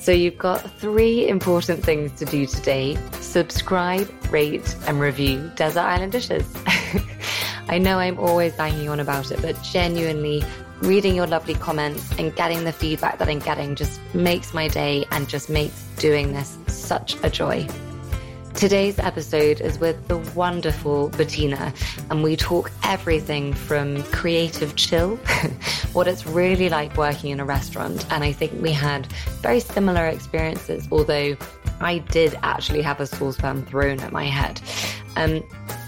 So you've got 3 important things to do today. Subscribe, rate, and review Desert Island Dishes. I know I'm always banging on about it, but genuinely reading your lovely comments and getting the feedback that I'm getting just makes my day and just makes doing this such a joy. Today's episode is with the wonderful Bettina, and we talk everything from creative chill, what it's really like working in a restaurant, and I think we had very similar experiences, although I did actually have a saucepan thrown at my head.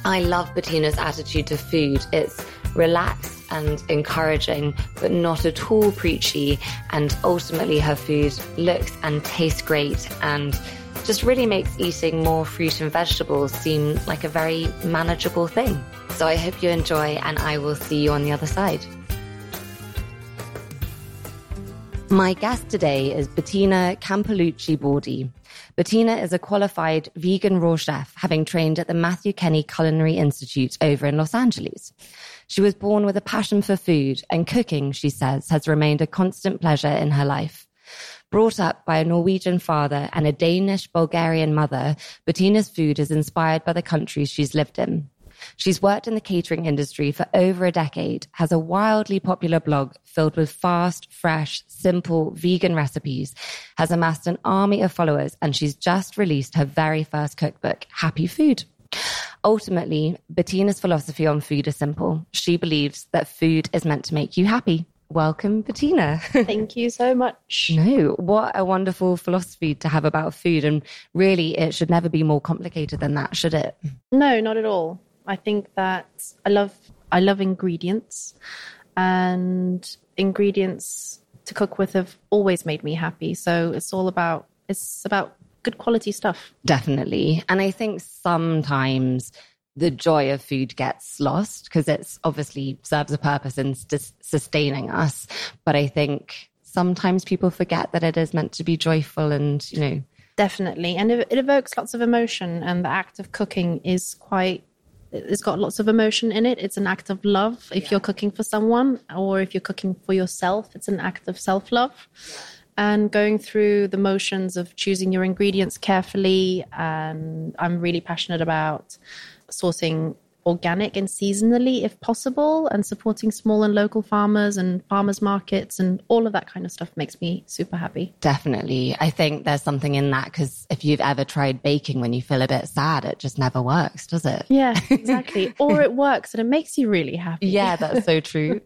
I love Bettina's attitude to food. It's relaxed and encouraging, but not at all preachy, and ultimately her food looks and tastes great and just really makes eating more fruit and vegetables seem like a very manageable thing. So I hope you enjoy, and I will see you on the other side. My guest today is Bettina Campolucci-Bordi. Bettina is a qualified vegan raw chef, having trained at the Matthew Kenny Culinary Institute over in Los Angeles. She was born with a passion for food, and cooking, she says, has remained a constant pleasure in her life. Brought up by a Norwegian father and a Danish-Bulgarian mother, Bettina's food is inspired by the countries she's lived in. She's worked in the catering industry for over a decade, has a wildly popular blog filled with fast, fresh, simple vegan recipes, has amassed an army of followers, and she's just released her very first cookbook, Happy Food. Ultimately, Bettina's philosophy on food is simple. She believes that food is meant to make you happy. Welcome, Bettina. Thank you so much. No, what a wonderful philosophy to have about food. And really, it should never be more complicated than that, should it? No, not at all. I think that I love ingredients, and ingredients to cook with have always made me happy. So it's about good quality stuff. Definitely. And I think sometimes the joy of food gets lost because it's obviously serves a purpose in sustaining us. But I think sometimes people forget that it is meant to be joyful and, you know. Definitely. And it evokes lots of emotion, and the act of cooking is it's got lots of emotion in it. It's an act of love if you're cooking for someone, or if you're cooking for yourself, it's an act of self-love. Yeah. And going through the motions of choosing your ingredients carefully. And I'm really passionate about sourcing organic and seasonally if possible, and supporting small and local farmers and farmers markets, and all of that kind of stuff makes me super happy. Definitely. I think there's something in that, because if you've ever tried baking, when you feel a bit sad, it just never works, does it? Yeah, exactly. Or it works and it makes you really happy. Yeah, that's so true.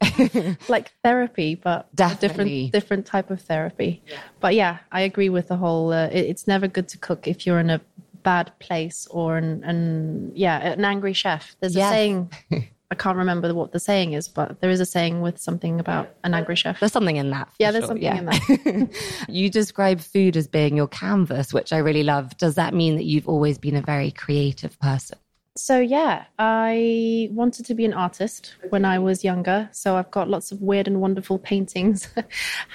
Like therapy, but definitely different type of therapy. Yeah. But yeah, I agree with the whole it's never good to cook if you're in a bad place or an angry chef. There's a saying, I can't remember what the saying is, but there is a saying with something about an angry chef. There's something in that. Yeah, there's something in that. You describe food as being your canvas, which I really love. Does that mean that you've always been a very creative person? So yeah, I wanted to be an artist when I was younger. So I've got lots of weird and wonderful paintings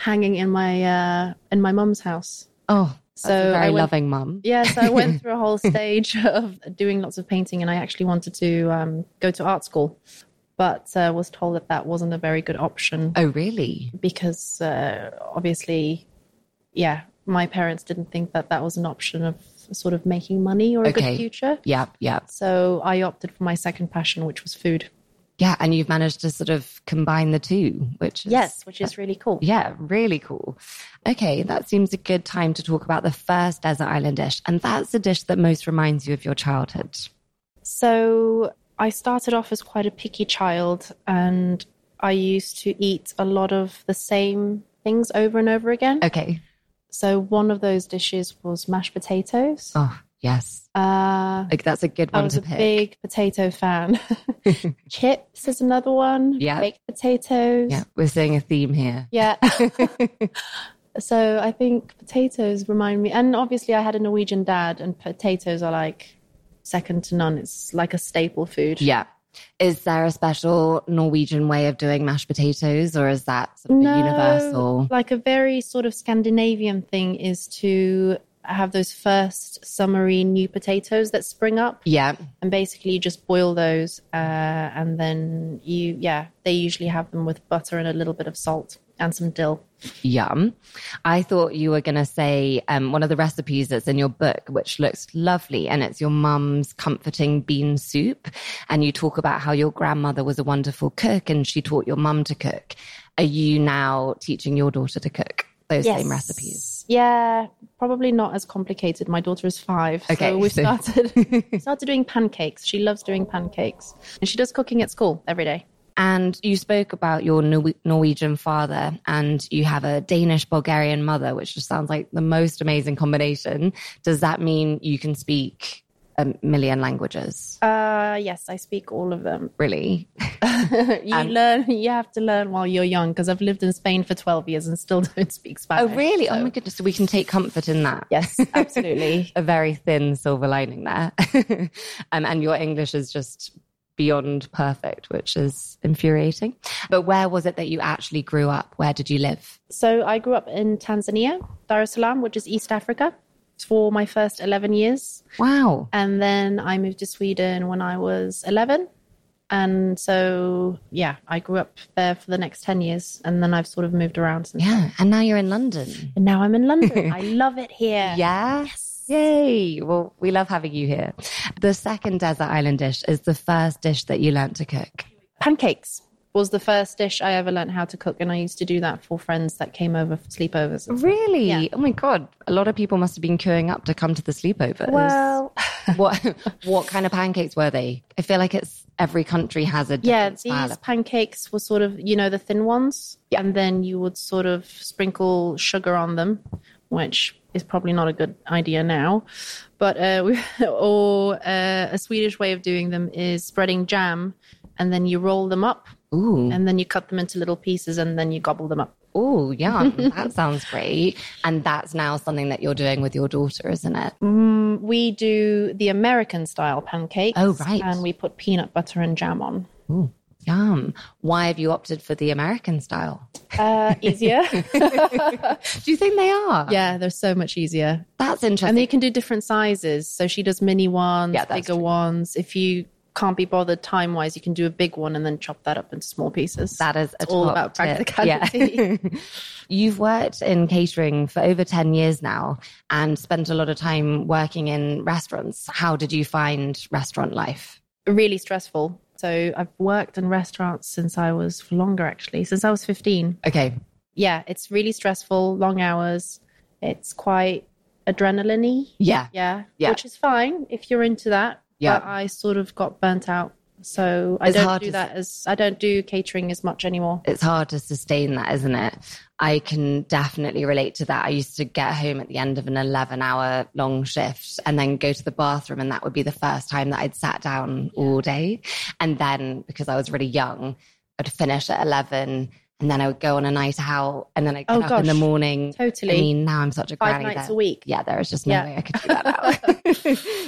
hanging in my mum's house. Oh, so very loving mum. Yeah, so I went through a whole stage of doing lots of painting, and I actually wanted to go to art school, but was told that wasn't a very good option. Oh, really? Because obviously, yeah, my parents didn't think that was an option of sort of making money or a good future. Yeah, yeah. So I opted for my second passion, which was food. Yeah, and you've managed to sort of combine the two, which is really cool. Yeah, really cool. Okay, that seems a good time to talk about the first desert island dish, and that's the dish that most reminds you of your childhood. So I started off as quite a picky child, and I used to eat a lot of the same things over and over again. Okay. So one of those dishes was mashed potatoes. Oh, yes. That's a good one to pick. I was a big potato fan. Chips is another one. Yeah. Baked potatoes. Yeah, we're seeing a theme here. Yeah. So I think potatoes remind me. And obviously I had a Norwegian dad, and potatoes are like second to none. It's like a staple food. Yeah. Is there a special Norwegian way of doing mashed potatoes, or is that sort of universal? Like a very sort of Scandinavian thing is to have those first summery new potatoes that spring up. Yeah. And basically you just boil those and then they usually have them with butter and a little bit of salt and some dill. Yum. I thought you were going to say one of the recipes that's in your book, which looks lovely, and it's your mum's comforting bean soup. And you talk about how your grandmother was a wonderful cook and she taught your mum to cook. Are you now teaching your daughter to cook those same recipes? Yeah, probably not as complicated. My daughter is 5. Okay, so we started doing pancakes. She loves doing pancakes. And she does cooking at school every day. And you spoke about your Norwegian father, and you have a Danish-Bulgarian mother, which just sounds like the most amazing combination. Does that mean you can speak a million languages? Yes, I speak all of them. Really? You have to learn while you're young, because I've lived in Spain for 12 years and still don't speak Spanish. Oh, really? So. Oh, my goodness. So we can take comfort in that. Yes, absolutely. A very thin silver lining there. And your English is just beyond perfect, which is infuriating. But where was it that you actually grew up? Where did you live? So I grew up in Tanzania, Dar es Salaam, which is East Africa, for my first 11 years. Wow. And then I moved to Sweden when I was 11. And so, I grew up there for the next 10 years. And then I've sort of moved around since. Yeah. And now you're in London. And now I'm in London. I love it here. Yeah. Yes. Yay. Well, we love having you here. The second desert island dish is the first dish that you learned to cook. Pancakes was the first dish I ever learned how to cook. And I used to do that for friends that came over for sleepovers. Really? Yeah. Oh, my God. A lot of people must have been queuing up to come to the sleepovers. Well, what kind of pancakes were they? I feel like it's every country has a different style. Yeah, these pancakes were sort of, the thin ones. Yeah. And then you would sort of sprinkle sugar on them, which is probably not a good idea now. But a Swedish way of doing them is spreading jam, and then you roll them up. Ooh. And then you cut them into little pieces, and then you gobble them up. Oh, yeah, that sounds great. And that's now something that you're doing with your daughter, isn't it? We do the American-style pancakes. Oh, right. And we put peanut butter and jam on. Ooh. Yum. Why have you opted for the American style? Easier. Do you think they are? Yeah, they're so much easier. That's interesting. And they can do different sizes. So she does mini ones, bigger ones. If you can't be bothered time-wise, you can do a big one and then chop that up into small pieces. That is all about practicality. Yeah. You've worked in catering for over 10 years now and spent a lot of time working in restaurants. How did you find restaurant life? Really stressful. So I've worked in restaurants since I was 15. Okay. Yeah, it's really stressful, long hours. It's quite adrenaline-y. Yeah. Yeah. Which is fine if you're into that. Yeah. But I sort of got burnt out. So I don't do catering as much anymore. It's hard to sustain that, isn't it? I can definitely relate to that. I used to get home at the end of an 11-hour long shift and then go to the bathroom, and that would be the first time that I'd sat down all day. And then, because I was really young, I'd finish at 11, and then I would go on a night out, and then I'd get up in the morning. Totally. I mean, now I'm such a granny. 5 nights a week. Yeah, there is just no way I could do that now.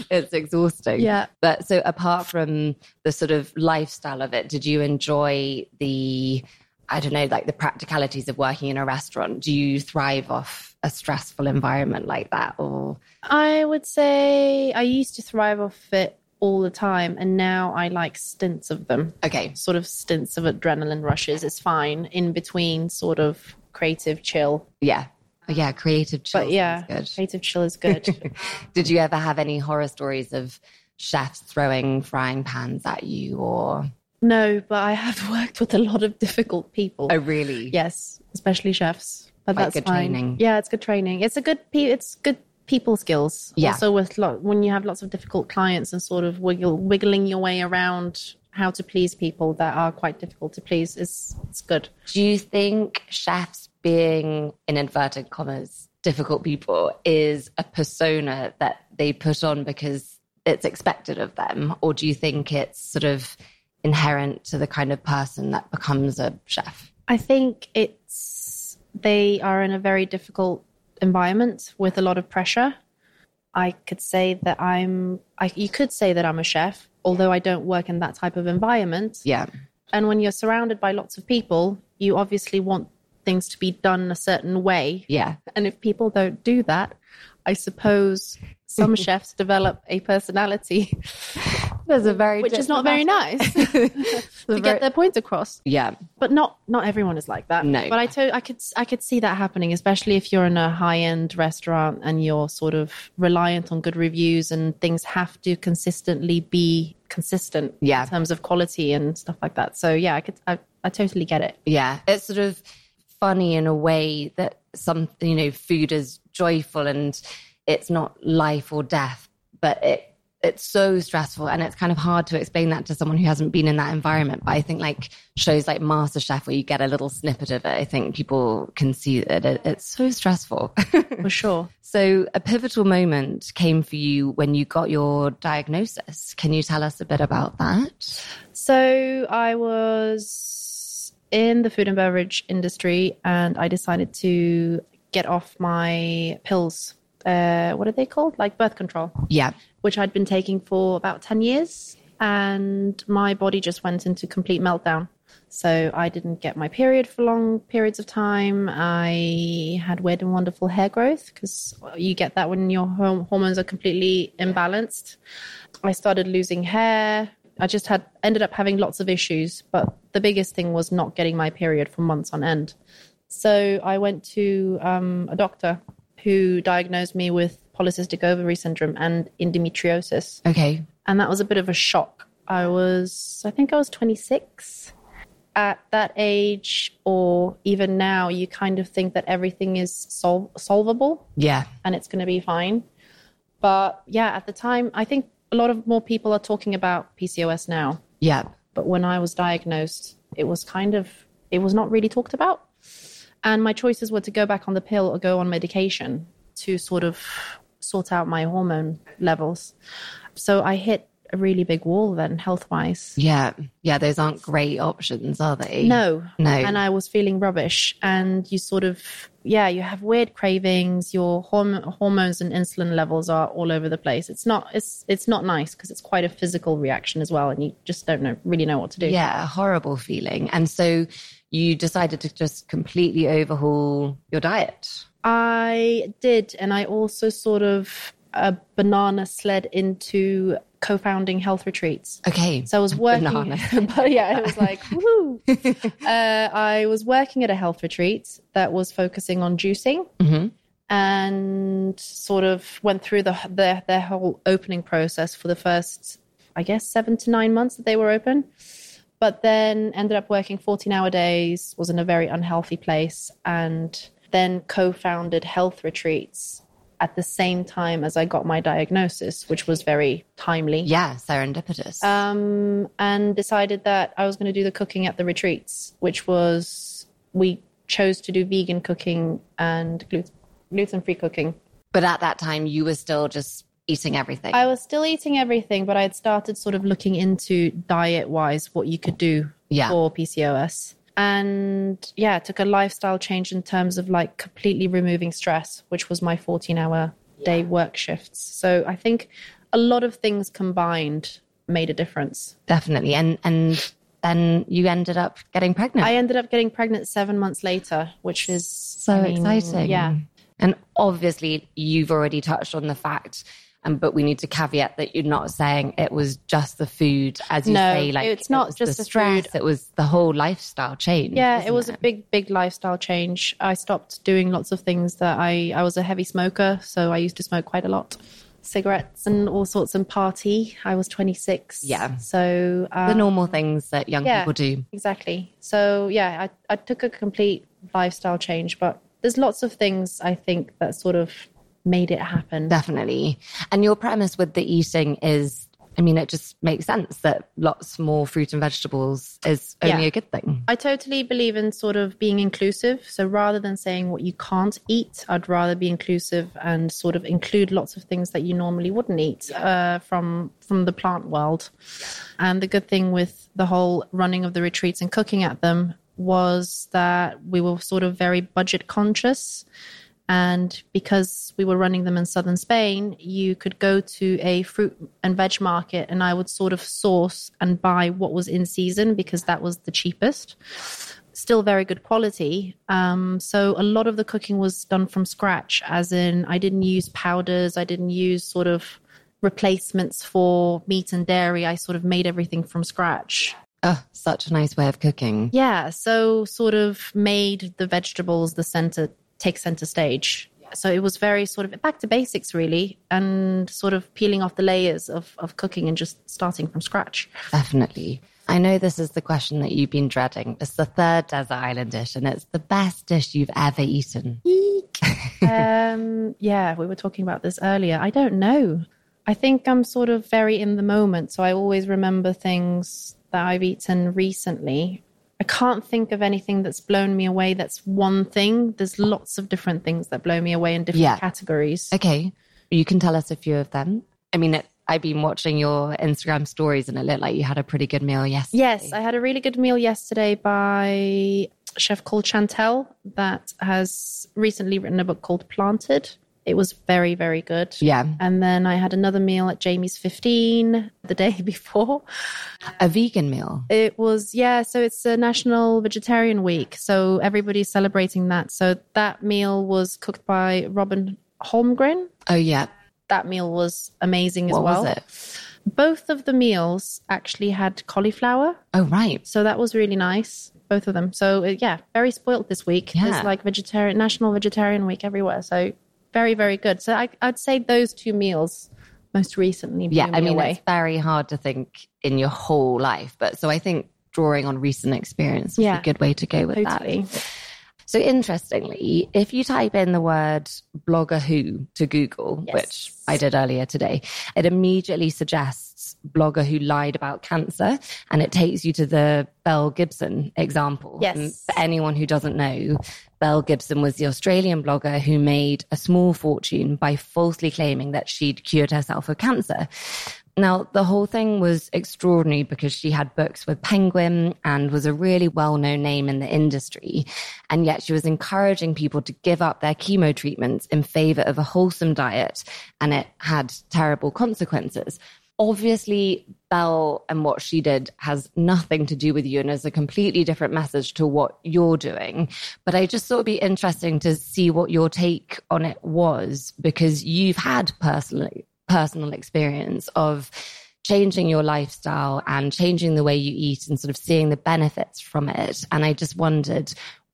It's exhausting. Yeah. But so apart from the sort of lifestyle of it, did you enjoy the practicalities of working in a restaurant? Do you thrive off a stressful environment like that? Or I would say I used to thrive off it all the time, and now I like stints of them. Okay. Sort of stints of adrenaline rushes. It's fine in between sort of creative chill. Yeah. Yeah, creative chill. But yeah, creative chill is good. Did you ever have any horror stories of chefs throwing frying pans at you or... No, but I have worked with a lot of difficult people. Oh, really? Yes, especially chefs. But that's good training. Yeah, it's good training. It's good people skills. Yeah. Also, when you have lots of difficult clients and sort of wiggling your way around how to please people that are quite difficult to please, it's good. Do you think chefs being, in inverted commas, difficult people is a persona that they put on because it's expected of them? Or do you think it's sort of inherent to the kind of person that becomes a chef? I think they are in a very difficult environment with a lot of pressure. I could say that you could say that I'm a chef, although I don't work in that type of environment. Yeah. And when you're surrounded by lots of people, you obviously want things to be done a certain way. Yeah. And if people don't do that, I suppose some chefs develop a personality. Which is not very nice to get their point across. Yeah. But not everyone is like that. No. But I could see that happening, especially if you're in a high-end restaurant and you're sort of reliant on good reviews and things have to consistently be consistent in terms of quality and stuff like that. So yeah, I totally get it. Yeah. It's sort of funny in a way that food is joyful and it's not life or death, but it's so stressful and it's kind of hard to explain that to someone who hasn't been in that environment. But I think shows like MasterChef, where you get a little snippet of it, I think people can see that it's so stressful. For sure. So a pivotal moment came for you when you got your diagnosis. Can you tell us a bit about that? So I was in the food and beverage industry and I decided to get off my pills. What are they called? Birth control. Yeah. Which I'd been taking for about 10 years. And my body just went into complete meltdown. So I didn't get my period for long periods of time. I had weird and wonderful hair growth because you get that when your hormones are completely imbalanced. I started losing hair. I just ended up having lots of issues. But the biggest thing was not getting my period for months on end. So I went to a doctor who diagnosed me with polycystic ovary syndrome and endometriosis. Okay. And that was a bit of a shock. I think I was 26. At that age, or even now, you kind of think that everything is solvable. Yeah. And it's going to be fine. But yeah, at the time, I think a lot of more people are talking about PCOS now. Yeah. But when I was diagnosed, it was not really talked about. And my choices were to go back on the pill or go on medication to sort of sort out my hormone levels. So I hit a really big wall then, health-wise. Yeah. Yeah, those aren't great options, are they? No. And I was feeling rubbish. And you you have weird cravings. Your hormones and insulin levels are all over the place. It's not nice because it's quite a physical reaction as well. And you just don't really know what to do. Yeah, a horrible feeling. And so you decided to just completely overhaul your diet. I did. And I also sort of a banana sled into co-founding health retreats. Okay. So I was working. But yeah, it was woo. I was working at a health retreat that was focusing on juicing. Mm-hmm. And sort of went through their whole opening process for the first, 7 to 9 months that they were open. But then ended up working 14-hour days, was in a very unhealthy place, and then co-founded health retreats at the same time as I got my diagnosis, which was very timely. Yeah, serendipitous. And decided that I was going to do the cooking at the retreats, which was, we chose to do vegan cooking and gluten-free cooking. But at that time, you were still just eating everything. I was still eating everything, but I had started sort of looking into diet-wise what you could do for PCOS. And yeah, it took a lifestyle change in terms of completely removing stress, which was my 14-hour day work shifts. So I think a lot of things combined made a difference. Definitely. And then you ended up getting pregnant. I ended up getting pregnant 7 months later, which is so exciting. Yeah. And obviously you've already touched on the fact, but we need to caveat that you're not saying it was just the food, as you say. It's not just the stress; it was the whole lifestyle change. Yeah, it was a big, big lifestyle change. I stopped doing lots of things that I was a heavy smoker, so I used to smoke quite a lot, cigarettes and all sorts, and party. I was 26. Yeah, so the normal things that young people do. Exactly. So yeah, I took a complete lifestyle change, but there's lots of things I think that sort of made it happen. Definitely. And your premise with the eating is, it just makes sense that lots more fruit and vegetables is only a good thing. I totally believe in sort of being inclusive. So rather than saying what you can't eat, I'd rather be inclusive and sort of include lots of things that you normally wouldn't eat from the plant world. And the good thing with the whole running of the retreats and cooking at them was that we were sort of very budget conscious. And because we were running them in southern Spain, you could go to a fruit and veg market and I would sort of source and buy what was in season because that was the cheapest. Still very good quality. So a lot of the cooking was done from scratch, as in I didn't use powders. I didn't use sort of replacements for meat and dairy. I sort of made everything from scratch. Oh, such a nice way of cooking. Yeah. So sort of made the vegetables the center stage. So it was very sort of back to basics, really, and sort of peeling off the layers of cooking and just starting from scratch. Definitely. I know this is the question that you've been dreading. It's the third desert island dish, and it's the best dish you've ever eaten. Eek. Yeah, we were talking about this earlier. I don't know. I think I'm sort of very in the moment, so I always remember things that I've eaten recently. I can't think of anything that's blown me away. That's one thing. There's lots of different things that blow me away in different categories. Okay. You can tell us a few of them. I mean, I've been watching your Instagram stories and it looked like you had a pretty good meal yesterday. Yes, I had a really good meal yesterday by a chef called Chantel that has recently written a book called Planted. It was very, very good. Yeah. And then I had another meal at Jamie's 15 the day before. A vegan meal? It was, yeah. So it's a National Vegetarian Week. So everybody's celebrating that. So that meal was cooked by Robin Holmgren. Oh, yeah. That meal was amazing as well. What was it? Both of the meals actually had cauliflower. Oh, right. So that was really nice. Both of them. So, yeah, very spoiled this week. Yeah. There's like National Vegetarian Week everywhere. So... very, very good. So I'd say those two meals most recently. Yeah, I mean, it's very hard to think in your whole life. But so I think drawing on recent experience is a good way to go with that. So interestingly, if you type in the word blogger who to Google, which I did earlier today, it immediately suggests blogger who lied about cancer. And it takes you to the Belle Gibson example. Yes. And for anyone who doesn't know, Belle Gibson was the Australian blogger who made a small fortune by falsely claiming that she'd cured herself of cancer. Now, the whole thing was extraordinary because she had books with Penguin and was a really well-known name in the industry. And yet she was encouraging people to give up their chemo treatments in favor of a wholesome diet. And it had terrible consequences. Obviously, Belle and what she did has nothing to do with you and is a completely different message to what you're doing. But I just thought it'd be interesting to see what your take on it was, because you've had personal experience of changing your lifestyle and changing the way you eat and sort of seeing the benefits from it. And I just wondered,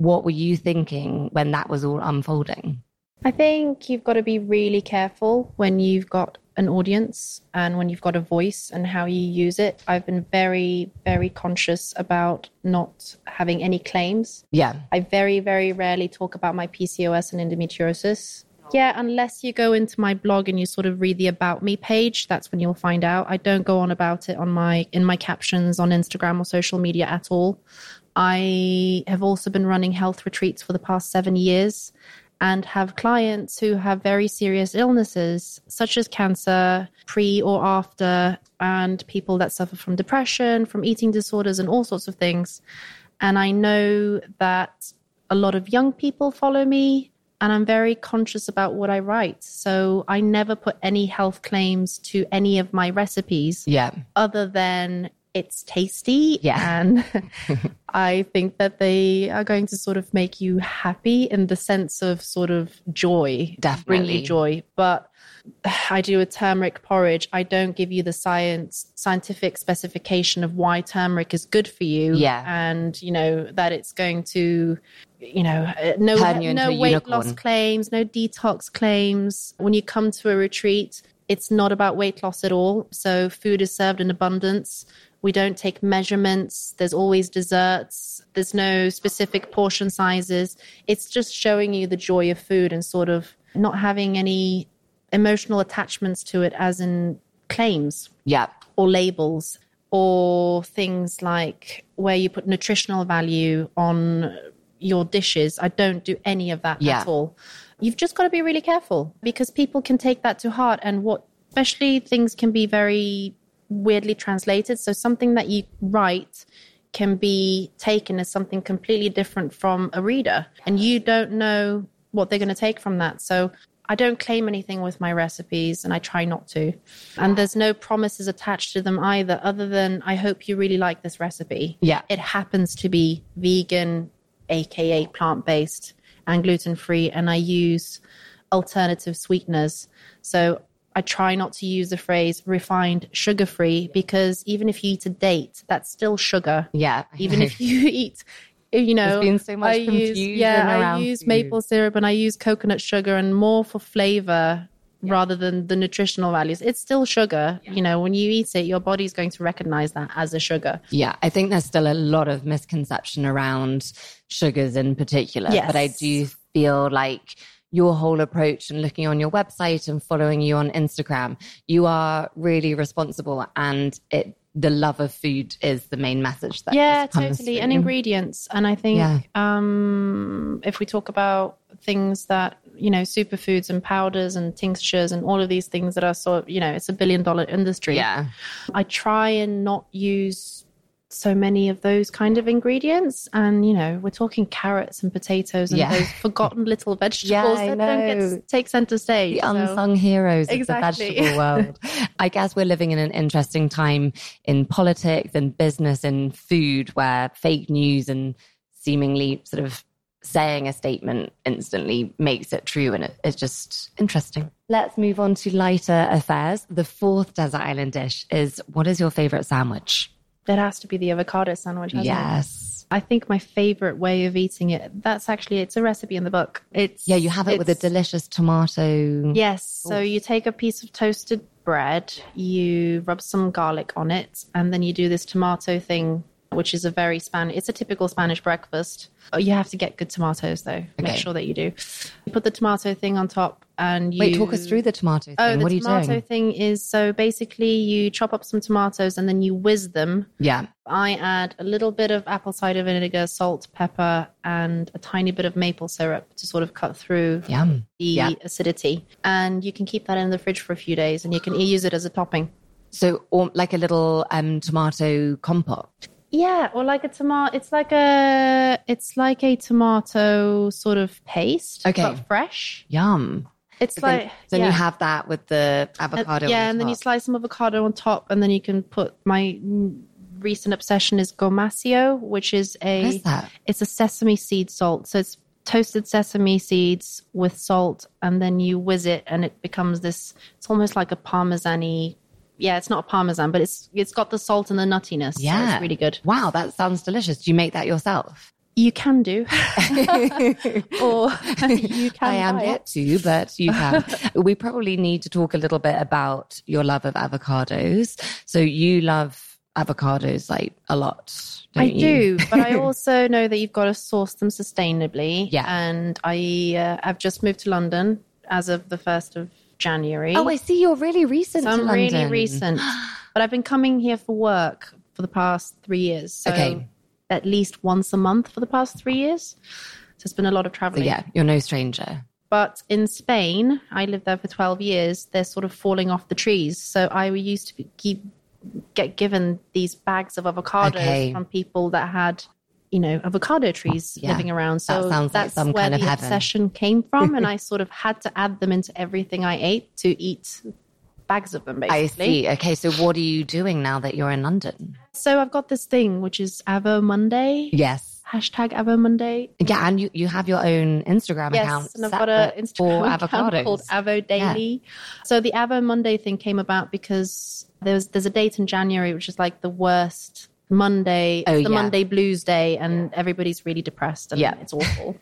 what were you thinking when that was all unfolding? I think you've got to be really careful when you've got an audience and when you've got a voice and how you use it. I've been very, very conscious about not having any claims. Yeah. I very, very rarely talk about my PCOS and endometriosis. Yeah, unless you go into my blog and you sort of read the About Me page, that's when you'll find out. I don't go on about it in my captions on Instagram or social media at all. I have also been running health retreats for the past 7 years and have clients who have very serious illnesses, such as cancer, pre or after, and people that suffer from depression, from eating disorders and all sorts of things. And I know that a lot of young people follow me, and I'm very conscious about what I write. So I never put any health claims to any of my recipes other than it's tasty. Yeah. And I think that they are going to sort of make you happy in the sense of sort of joy. Definitely. Bring you joy. But I do a turmeric porridge. I don't give you the scientific specification of why turmeric is good for you. Yeah. And, you know, that it's going to, you know, no weight loss claims, no detox claims. When you come to a retreat, it's not about weight loss at all. So food is served in abundance. We don't take measurements. There's always desserts. There's no specific portion sizes. It's just showing you the joy of food and sort of not having any emotional attachments to it, as in claims or labels or things like where you put nutritional value on your dishes. I don't do any of that at all. You've just got to be really careful because people can take that to heart, and especially things can be very weirdly translated. So something that you write can be taken as something completely different from a reader, and you don't know what they're going to take from that. So I don't claim anything with my recipes, and I try not to. And there's no promises attached to them either, other than I hope you really like this recipe. Yeah. It happens to be vegan, aka plant-based and gluten-free, and I use alternative sweeteners. So I try not to use the phrase refined sugar-free, because even if you eat a date, that's still sugar. Yeah. Even if you eat... You know, there's been so much I use food. Maple syrup, and I use coconut sugar, and more for flavor rather than the nutritional values. It's still sugar. Yeah. You know, when you eat it, your body's going to recognize that as a sugar. Yeah, I think there's still a lot of misconception around sugars in particular. Yes. But I do feel like your whole approach and looking on your website and following you on Instagram, you are really responsible, and the love of food is the main message. That yeah, totally. And ingredients. And I think if we talk about things that, you know, superfoods and powders and tinctures and all of these things that are sort of, you know, it's $1 billion industry. Yeah. I try and not use so many of those kind of ingredients. And, you know, we're talking carrots and potatoes and those forgotten little vegetables that don't get to take center stage. The unsung heroes of the vegetable world. I guess we're living in an interesting time in politics and business and food, where fake news and seemingly sort of saying a statement instantly makes it true, and it's just interesting. Let's move on to lighter affairs. The fourth desert island dish is, what is your favorite sandwich? That has to be the avocado sandwich, hasn't it? I think my favorite way of eating it, it's a recipe in the book. You have it with a delicious tomato. Yes. Ooh. So you take a piece of toasted bread, you rub some garlic on it, and then you do this tomato thing, which is it's a typical Spanish breakfast. You have to get good tomatoes, though. Okay. Make sure that you do. You put the tomato thing on top, and you... Wait, talk us through the tomato thing. What are you doing? The tomato thing is, so basically you chop up some tomatoes and then you whiz them. Yeah. I add a little bit of apple cider vinegar, salt, pepper, and a tiny bit of maple syrup to sort of cut through the acidity. And you can keep that in the fridge for a few days, and you can use it as a topping. So, or like a little tomato compote. Yeah, or like a tomato. It's like a tomato sort of paste, but fresh. Yum. Then you have that with the avocado. Yeah, and then you slice some avocado on top, and then you can put my recent obsession is gomasio, which is what is that? It's a sesame seed salt. So it's toasted sesame seeds with salt, and then you whiz it, and it becomes this. It's almost like a parmesan-y. Yeah, it's not a parmesan, but it's got the salt and the nuttiness. Yeah. So it's really good. Wow, that sounds delicious. Do you make that yourself? You can do. Or you can. I am yet to, but you can. We probably need to talk a little bit about your love of avocados. So you love avocados like a lot, don't you? I do, but I also know that you've got to source them sustainably. Yeah. And I've just moved to London as of the 1st of January. Oh, I see. You're really recent. So I'm really recent. But I've been coming here for work for the past 3 years. So at least once a month for the past 3 years. So it's been a lot of traveling. So you're no stranger. But in Spain, I lived there for 12 years. They're sort of falling off the trees. So I used to get given these bags of avocados from people that had... you know, avocado trees living around. So that's like where the obsession came from. And I sort of had to add them into everything I ate to eat bags of them, basically. I see. Okay, so what are you doing now that you're in London? So I've got this thing, which is Avo Monday. Yes. # Avo Monday. Yeah, and you have your own Instagram account. Yes, and I've got an Instagram account called Avo Daily. Yeah. So the Avo Monday thing came about because there's a date in January, which is like the worst... Monday, Monday blues day, and everybody's really depressed and it's awful.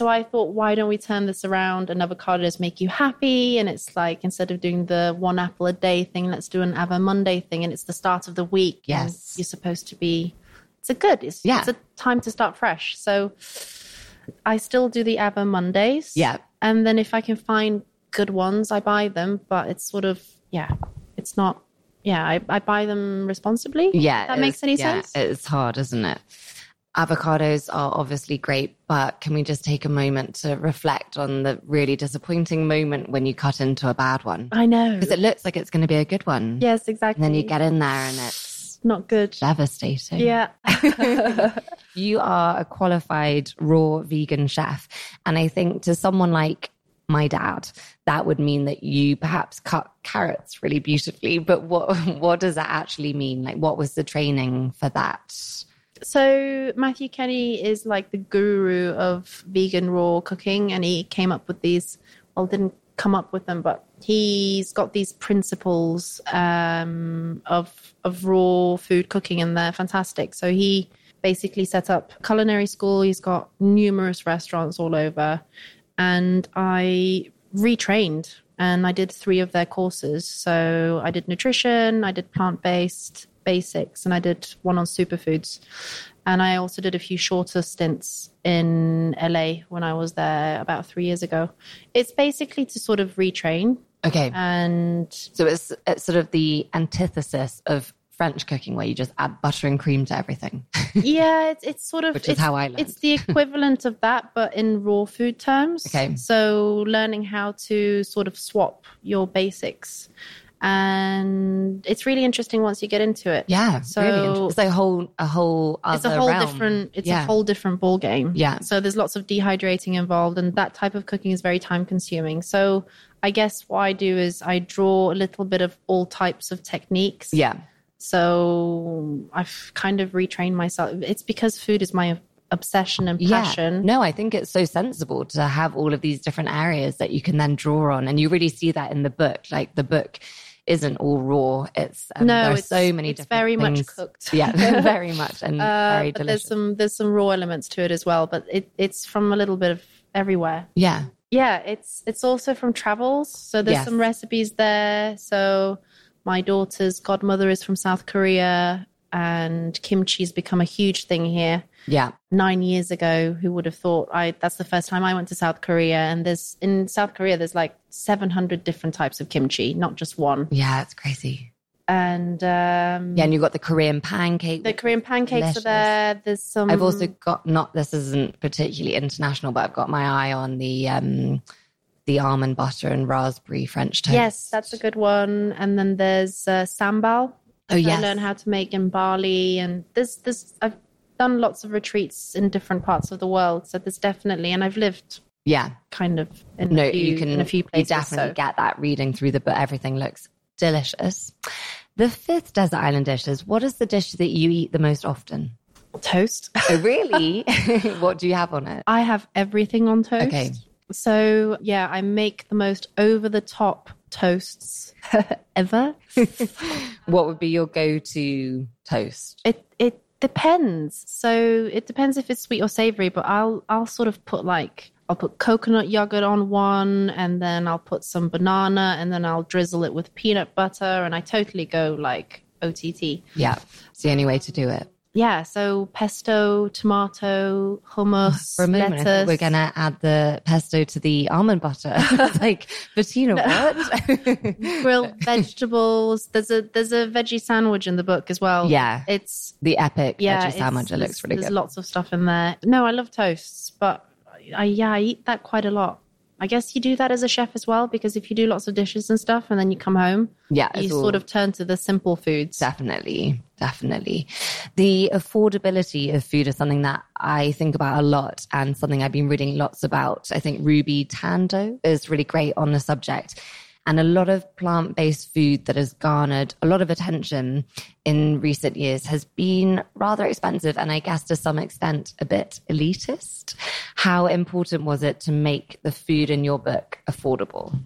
So I thought, why don't we turn this around, and avocados make you happy? And it's like, instead of doing the one apple a day thing, let's do an Avo Monday thing. And it's the start of the week. Yes. You're supposed to be, it's a time to start fresh. So I still do the Avo Mondays. Yeah. And then if I can find good ones, I buy them, but it's sort of, it's not. Yeah, I buy them responsibly. Yeah. That makes any sense? Yeah, it's hard, isn't it? Avocados are obviously great, but can we just take a moment to reflect on the really disappointing moment when you cut into a bad one? I know. Because it looks like it's going to be a good one. Yes, exactly. And then you get in there and it's... not good. Devastating. Yeah. You are a qualified raw vegan chef. And I think to someone like my dad, that would mean that you perhaps cut carrots really beautifully. But what does that actually mean? Like, what was the training for that? So Matthew Kenny is like the guru of vegan raw cooking, and he came up with these, well, didn't come up with them, but he's got these principles of raw food cooking, and they're fantastic. So he basically set up culinary school. He's got numerous restaurants all over, and I retrained and I did 3 of their courses. So I did nutrition, I did plant-based basics, and I did one on superfoods. And I also did a few shorter stints in LA when I was there about 3 years ago. It's basically to sort of retrain. Okay. And so it's sort of the antithesis of French cooking, where you just add butter and cream to everything. Yeah, it's sort of... Which is how I learned. It's the equivalent of that, but in raw food terms. Okay. So learning how to sort of swap your basics. And it's really interesting once you get into it. Yeah, so really it's a whole other realm. It's a whole different ball game. Yeah. So there's lots of dehydrating involved, and that type of cooking is very time consuming. So I guess what I do is I draw a little bit of all types of techniques. Yeah. So I've kind of retrained myself. It's because food is my obsession and passion. Yeah. No, I think it's so sensible to have all of these different areas that you can then draw on. And you really see that in the book. Like, the book isn't all raw. It's there are so many different very things. Much cooked. Yeah, very much, and very delicious. There's some raw elements to it as well, but it's from a little bit of everywhere. Yeah. Yeah, it's also from travels. So there's some recipes there. So my daughter's godmother is from South Korea, and kimchi's become a huge thing here. Yeah. 9 years ago, who would have thought? That's the first time I went to South Korea. And in South Korea, there's like 700 different types of kimchi, not just one. Yeah, it's crazy. And and you've got the Korean pancake. The Korean pancakes delicious. Are there. There's some. I've also got this isn't particularly international, but I've got my eye on the almond butter and raspberry French toast. Yes, that's a good one. And then there's sambal. Oh yes. I learned how to make in Bali, and this I've done lots of retreats in different parts of the world, so there's definitely, and I've lived kind of in a few places. You definitely get that reading through the book. Everything looks delicious. The 5th desert island dish is, what is the dish that you eat the most often? Toast. Oh, really? What do you have on it? I have everything on toast. Okay. So I make the most over-the-top toasts ever. What would be your go-to toast? It depends. So it depends if it's sweet or savory, but I'll sort of put I'll put coconut yogurt on one, and then I'll put some banana, and then I'll drizzle it with peanut butter, and I totally go like OTT. Yeah, it's the only way to do it. Yeah, so pesto, tomato, hummus, for a moment, lettuce. I thought we're going to add the pesto to the almond butter. It's like, Bettina, what? Grilled vegetables. There's a veggie sandwich in the book as well. Yeah, it's the epic veggie sandwich. It looks really good. There's lots of stuff in there. No, I love toasts, but I eat that quite a lot. I guess you do that as a chef as well, because if you do lots of dishes and stuff and then you come home, you sort of turn to the simple foods. Definitely. The affordability of food is something that I think about a lot, and something I've been reading lots about. I think Ruby Tandoh is really great on the subject. And a lot of plant-based food that has garnered a lot of attention in recent years has been rather expensive, and I guess to some extent a bit elitist. How important was it to make the food in your book affordable?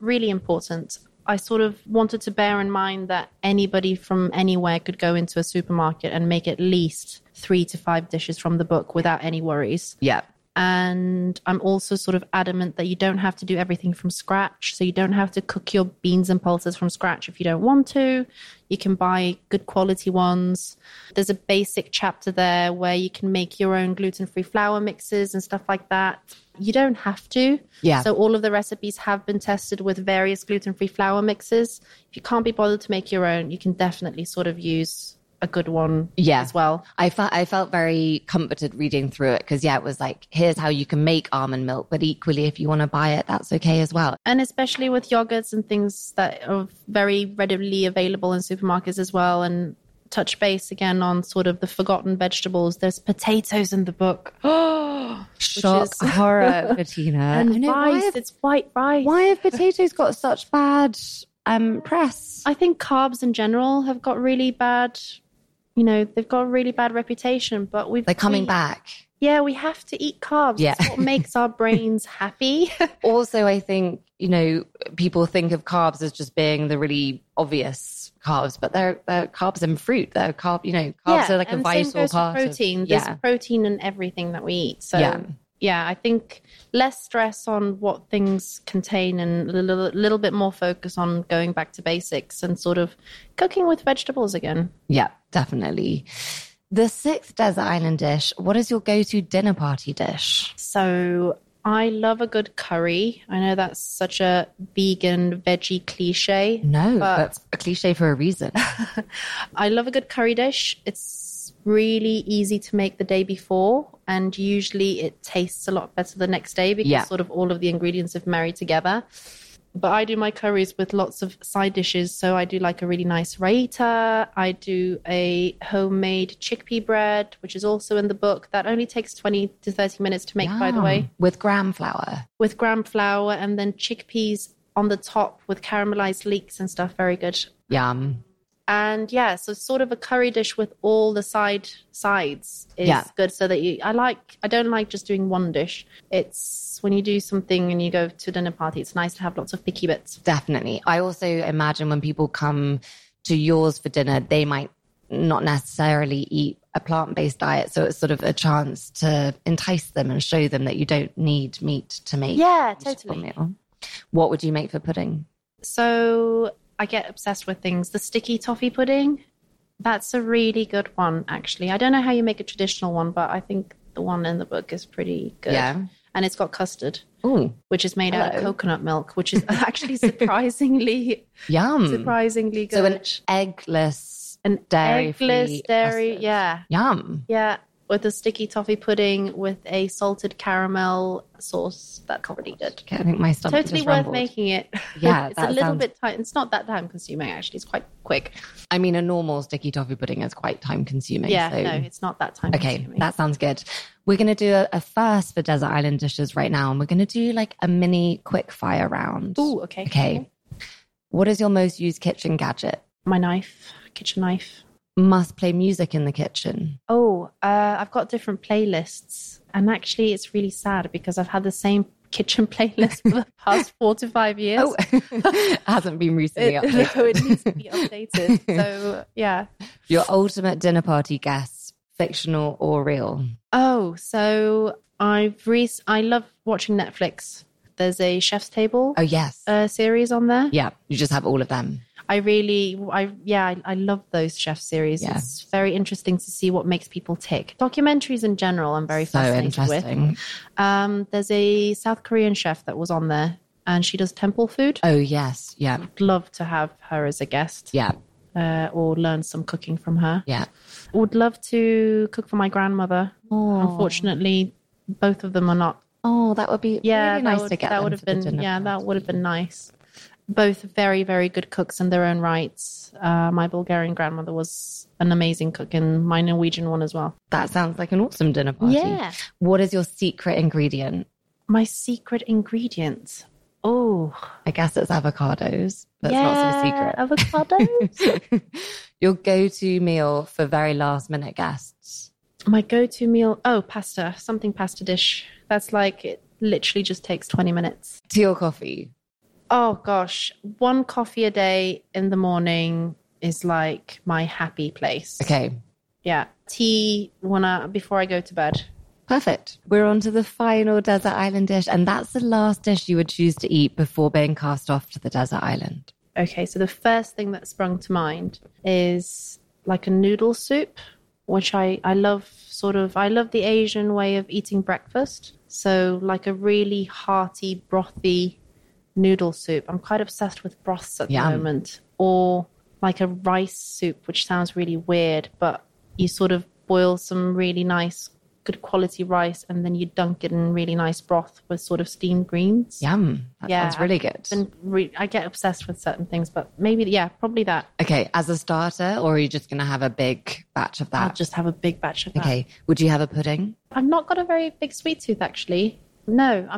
Really important. I sort of wanted to bear in mind that anybody from anywhere could go into a supermarket and make at least 3 to 5 dishes from the book without any worries. Yeah. And I'm also sort of adamant that you don't have to do everything from scratch. So you don't have to cook your beans and pulses from scratch if you don't want to. You can buy good quality ones. There's a basic chapter there where you can make your own gluten-free flour mixes and stuff like that. You don't have to. Yeah. So all of the recipes have been tested with various gluten-free flour mixes. If you can't be bothered to make your own, you can definitely sort of use a good one as well. I felt very comforted reading through it, because it was like, here's how you can make almond milk, but equally if you want to buy it, that's okay as well. And especially with yogurts and things that are very readily available in supermarkets as well, and touch base again on sort of the forgotten vegetables. There's potatoes in the book. Oh, shock, horror, Bettina. And rice, it's white rice. Why have potatoes got such bad press? I think carbs in general have got really bad, you know, they've got a really bad reputation, but they're coming back. Yeah, we have to eat carbs. Yeah. It's what makes our brains happy. Also, I think, you know, people think of carbs as just being the really obvious carbs, but they're carbs in fruit. They're carbs are like a vital part of protein. There's protein in everything that we eat. So yeah, I think less stress on what things contain and a little bit more focus on going back to basics and sort of cooking with vegetables again. Yeah, definitely. The sixth desert island dish, what is your go-to dinner party dish? So I love a good curry. I know that's such a vegan, veggie cliche. No, that's a cliche for a reason. I love a good curry dish. It's really easy to make the day before, and usually it tastes a lot better the next day because sort of all of the ingredients have married together. But I do my curries with lots of side dishes. So I do like a really nice raita. I do a homemade chickpea bread, which is also in the book. That only takes 20 to 30 minutes to make, by the way. With gram flour. With gram flour and then chickpeas on the top with caramelized leeks and stuff. Very good. Yum. And yeah, so sort of a curry dish with all the sides is good. So that I don't like just doing one dish. It's when you do something and you go to a dinner party, it's nice to have lots of picky bits. Definitely. I also imagine when people come to yours for dinner, they might not necessarily eat a plant-based diet, so it's sort of a chance to entice them and show them that you don't need meat to make. Yeah, totally. Meal. What would you make for pudding? So I get obsessed with things. The sticky toffee pudding, that's a really good one, actually. I don't know how you make a traditional one, but I think the one in the book is pretty good. Yeah. And it's got custard, which is made out of coconut milk, which is actually surprisingly yum. Surprisingly good. So an eggless dairy custard. Yeah. Yum. Yeah. With a sticky toffee pudding with a salted caramel sauce. That's pretty good. I think my stomach totally worth making it. Yeah, it's a little bit time. It's not that time consuming, actually. It's quite quick. I mean, a normal sticky toffee pudding is quite time consuming. Yeah, so no, it's not that time consuming. Okay, that sounds good. We're going to do a first for desert island dishes right now, and we're going to do like a mini quick fire round. Ooh, okay. Okay. What is your most used kitchen gadget? My knife, kitchen knife. Must play music in the kitchen. Oh, I've got different playlists. And actually, it's really sad because I've had the same kitchen playlist for the past 4 to 5 years. Oh, it hasn't been recently updated. No, it needs to be updated. So, yeah. Your ultimate dinner party guests, fictional or real? Oh, so I love watching Netflix. There's a Chef's Table series on there. Yeah, you just have all of them. I love those chef series. Yeah. It's very interesting to see what makes people tick. Documentaries in general, I'm very fascinated with. There's a South Korean chef that was on there, and she does temple food. Oh, yes. Yeah. I'd love to have her as a guest. Yeah. Or learn some cooking from her. Yeah. I would love to cook for my grandmother. Oh. Unfortunately, both of them are not. Oh, that would be really nice to get them for the dinner. Yeah, that would have been nice. Both very, very good cooks in their own rights. My Bulgarian grandmother was an amazing cook, and my Norwegian one as well. That sounds like an awesome dinner party. Yeah. What is your secret ingredient? My secret ingredient? Oh. I guess it's avocados. That's not so secret. Avocados? Your go-to meal for very last-minute guests? My go-to meal? Oh, pasta. Something pasta dish. That's like it literally just takes 20 minutes. Tea or coffee? Oh, gosh. One coffee a day in the morning is like my happy place. Okay. Yeah. Tea before I go to bed. Perfect. We're on to the final desert island dish, and that's the last dish you would choose to eat before being cast off to the desert island. Okay. So the first thing that sprung to mind is like a noodle soup, which I love I love the Asian way of eating breakfast. So like a really hearty, brothy noodle soup. I'm quite obsessed with broths at the moment. Or like a rice soup, which sounds really weird, but you sort of boil some really nice good quality rice, and then you dunk it in really nice broth with sort of steamed greens. Yum. That sounds really good. And I get obsessed with certain things, but maybe, probably that. Okay, as a starter, or are you just going to have a big batch of that? I'll just have a big batch of that. Okay, would you have a pudding? I've not got a very big sweet tooth, actually. No,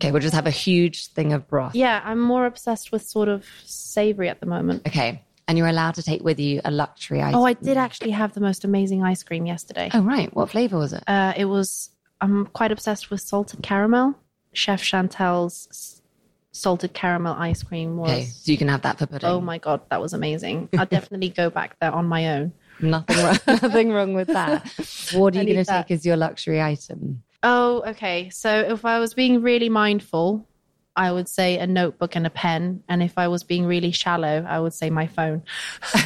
Okay, we'll just have a huge thing of broth. Yeah, I'm more obsessed with sort of savoury at the moment. Okay. And you're allowed to take with you a luxury ice cream. Oh, I did actually have the most amazing ice cream yesterday. Oh, right. What flavour was it? I'm quite obsessed with salted caramel. Chef Chantel's salted caramel ice cream was... Okay, so you can have that for pudding. Oh my God, that was amazing. I'll definitely go back there on my own. Nothing wrong with that. What are you going to take as your luxury item? Oh, okay. So if I was being really mindful... I would say a notebook and a pen. And if I was being really shallow, I would say my phone.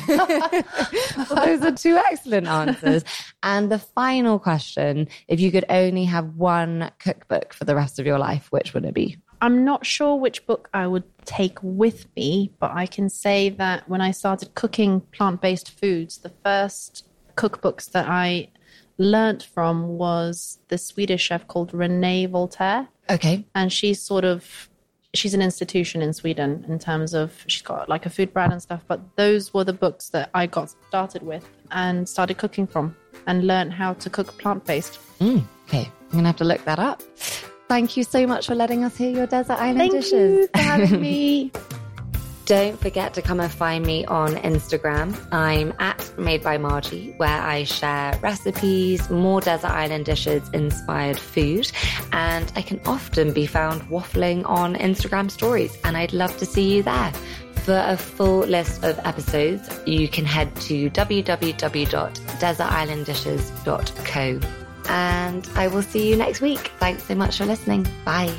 Those are two excellent answers. And the final question, if you could only have one cookbook for the rest of your life, which would it be? I'm not sure which book I would take with me, but I can say that when I started cooking plant-based foods, the first cookbooks that I learnt from was the Swedish chef called Renee Voltaire. Okay. And she's an institution in Sweden in terms of, she's got like a food brand and stuff, but those were the books that I got started with and started cooking from and learned how to cook plant-based. Okay, I'm going to have to look that up. Thank you so much for letting us hear your desert island dishes. Thank you for having me. Don't forget to come and find me on Instagram. I'm at Made by Margie, where I share recipes, more desert island dishes, inspired food. And I can often be found waffling on Instagram stories. And I'd love to see you there. For a full list of episodes, you can head to www.desertislanddishes.co. And I will see you next week. Thanks so much for listening. Bye.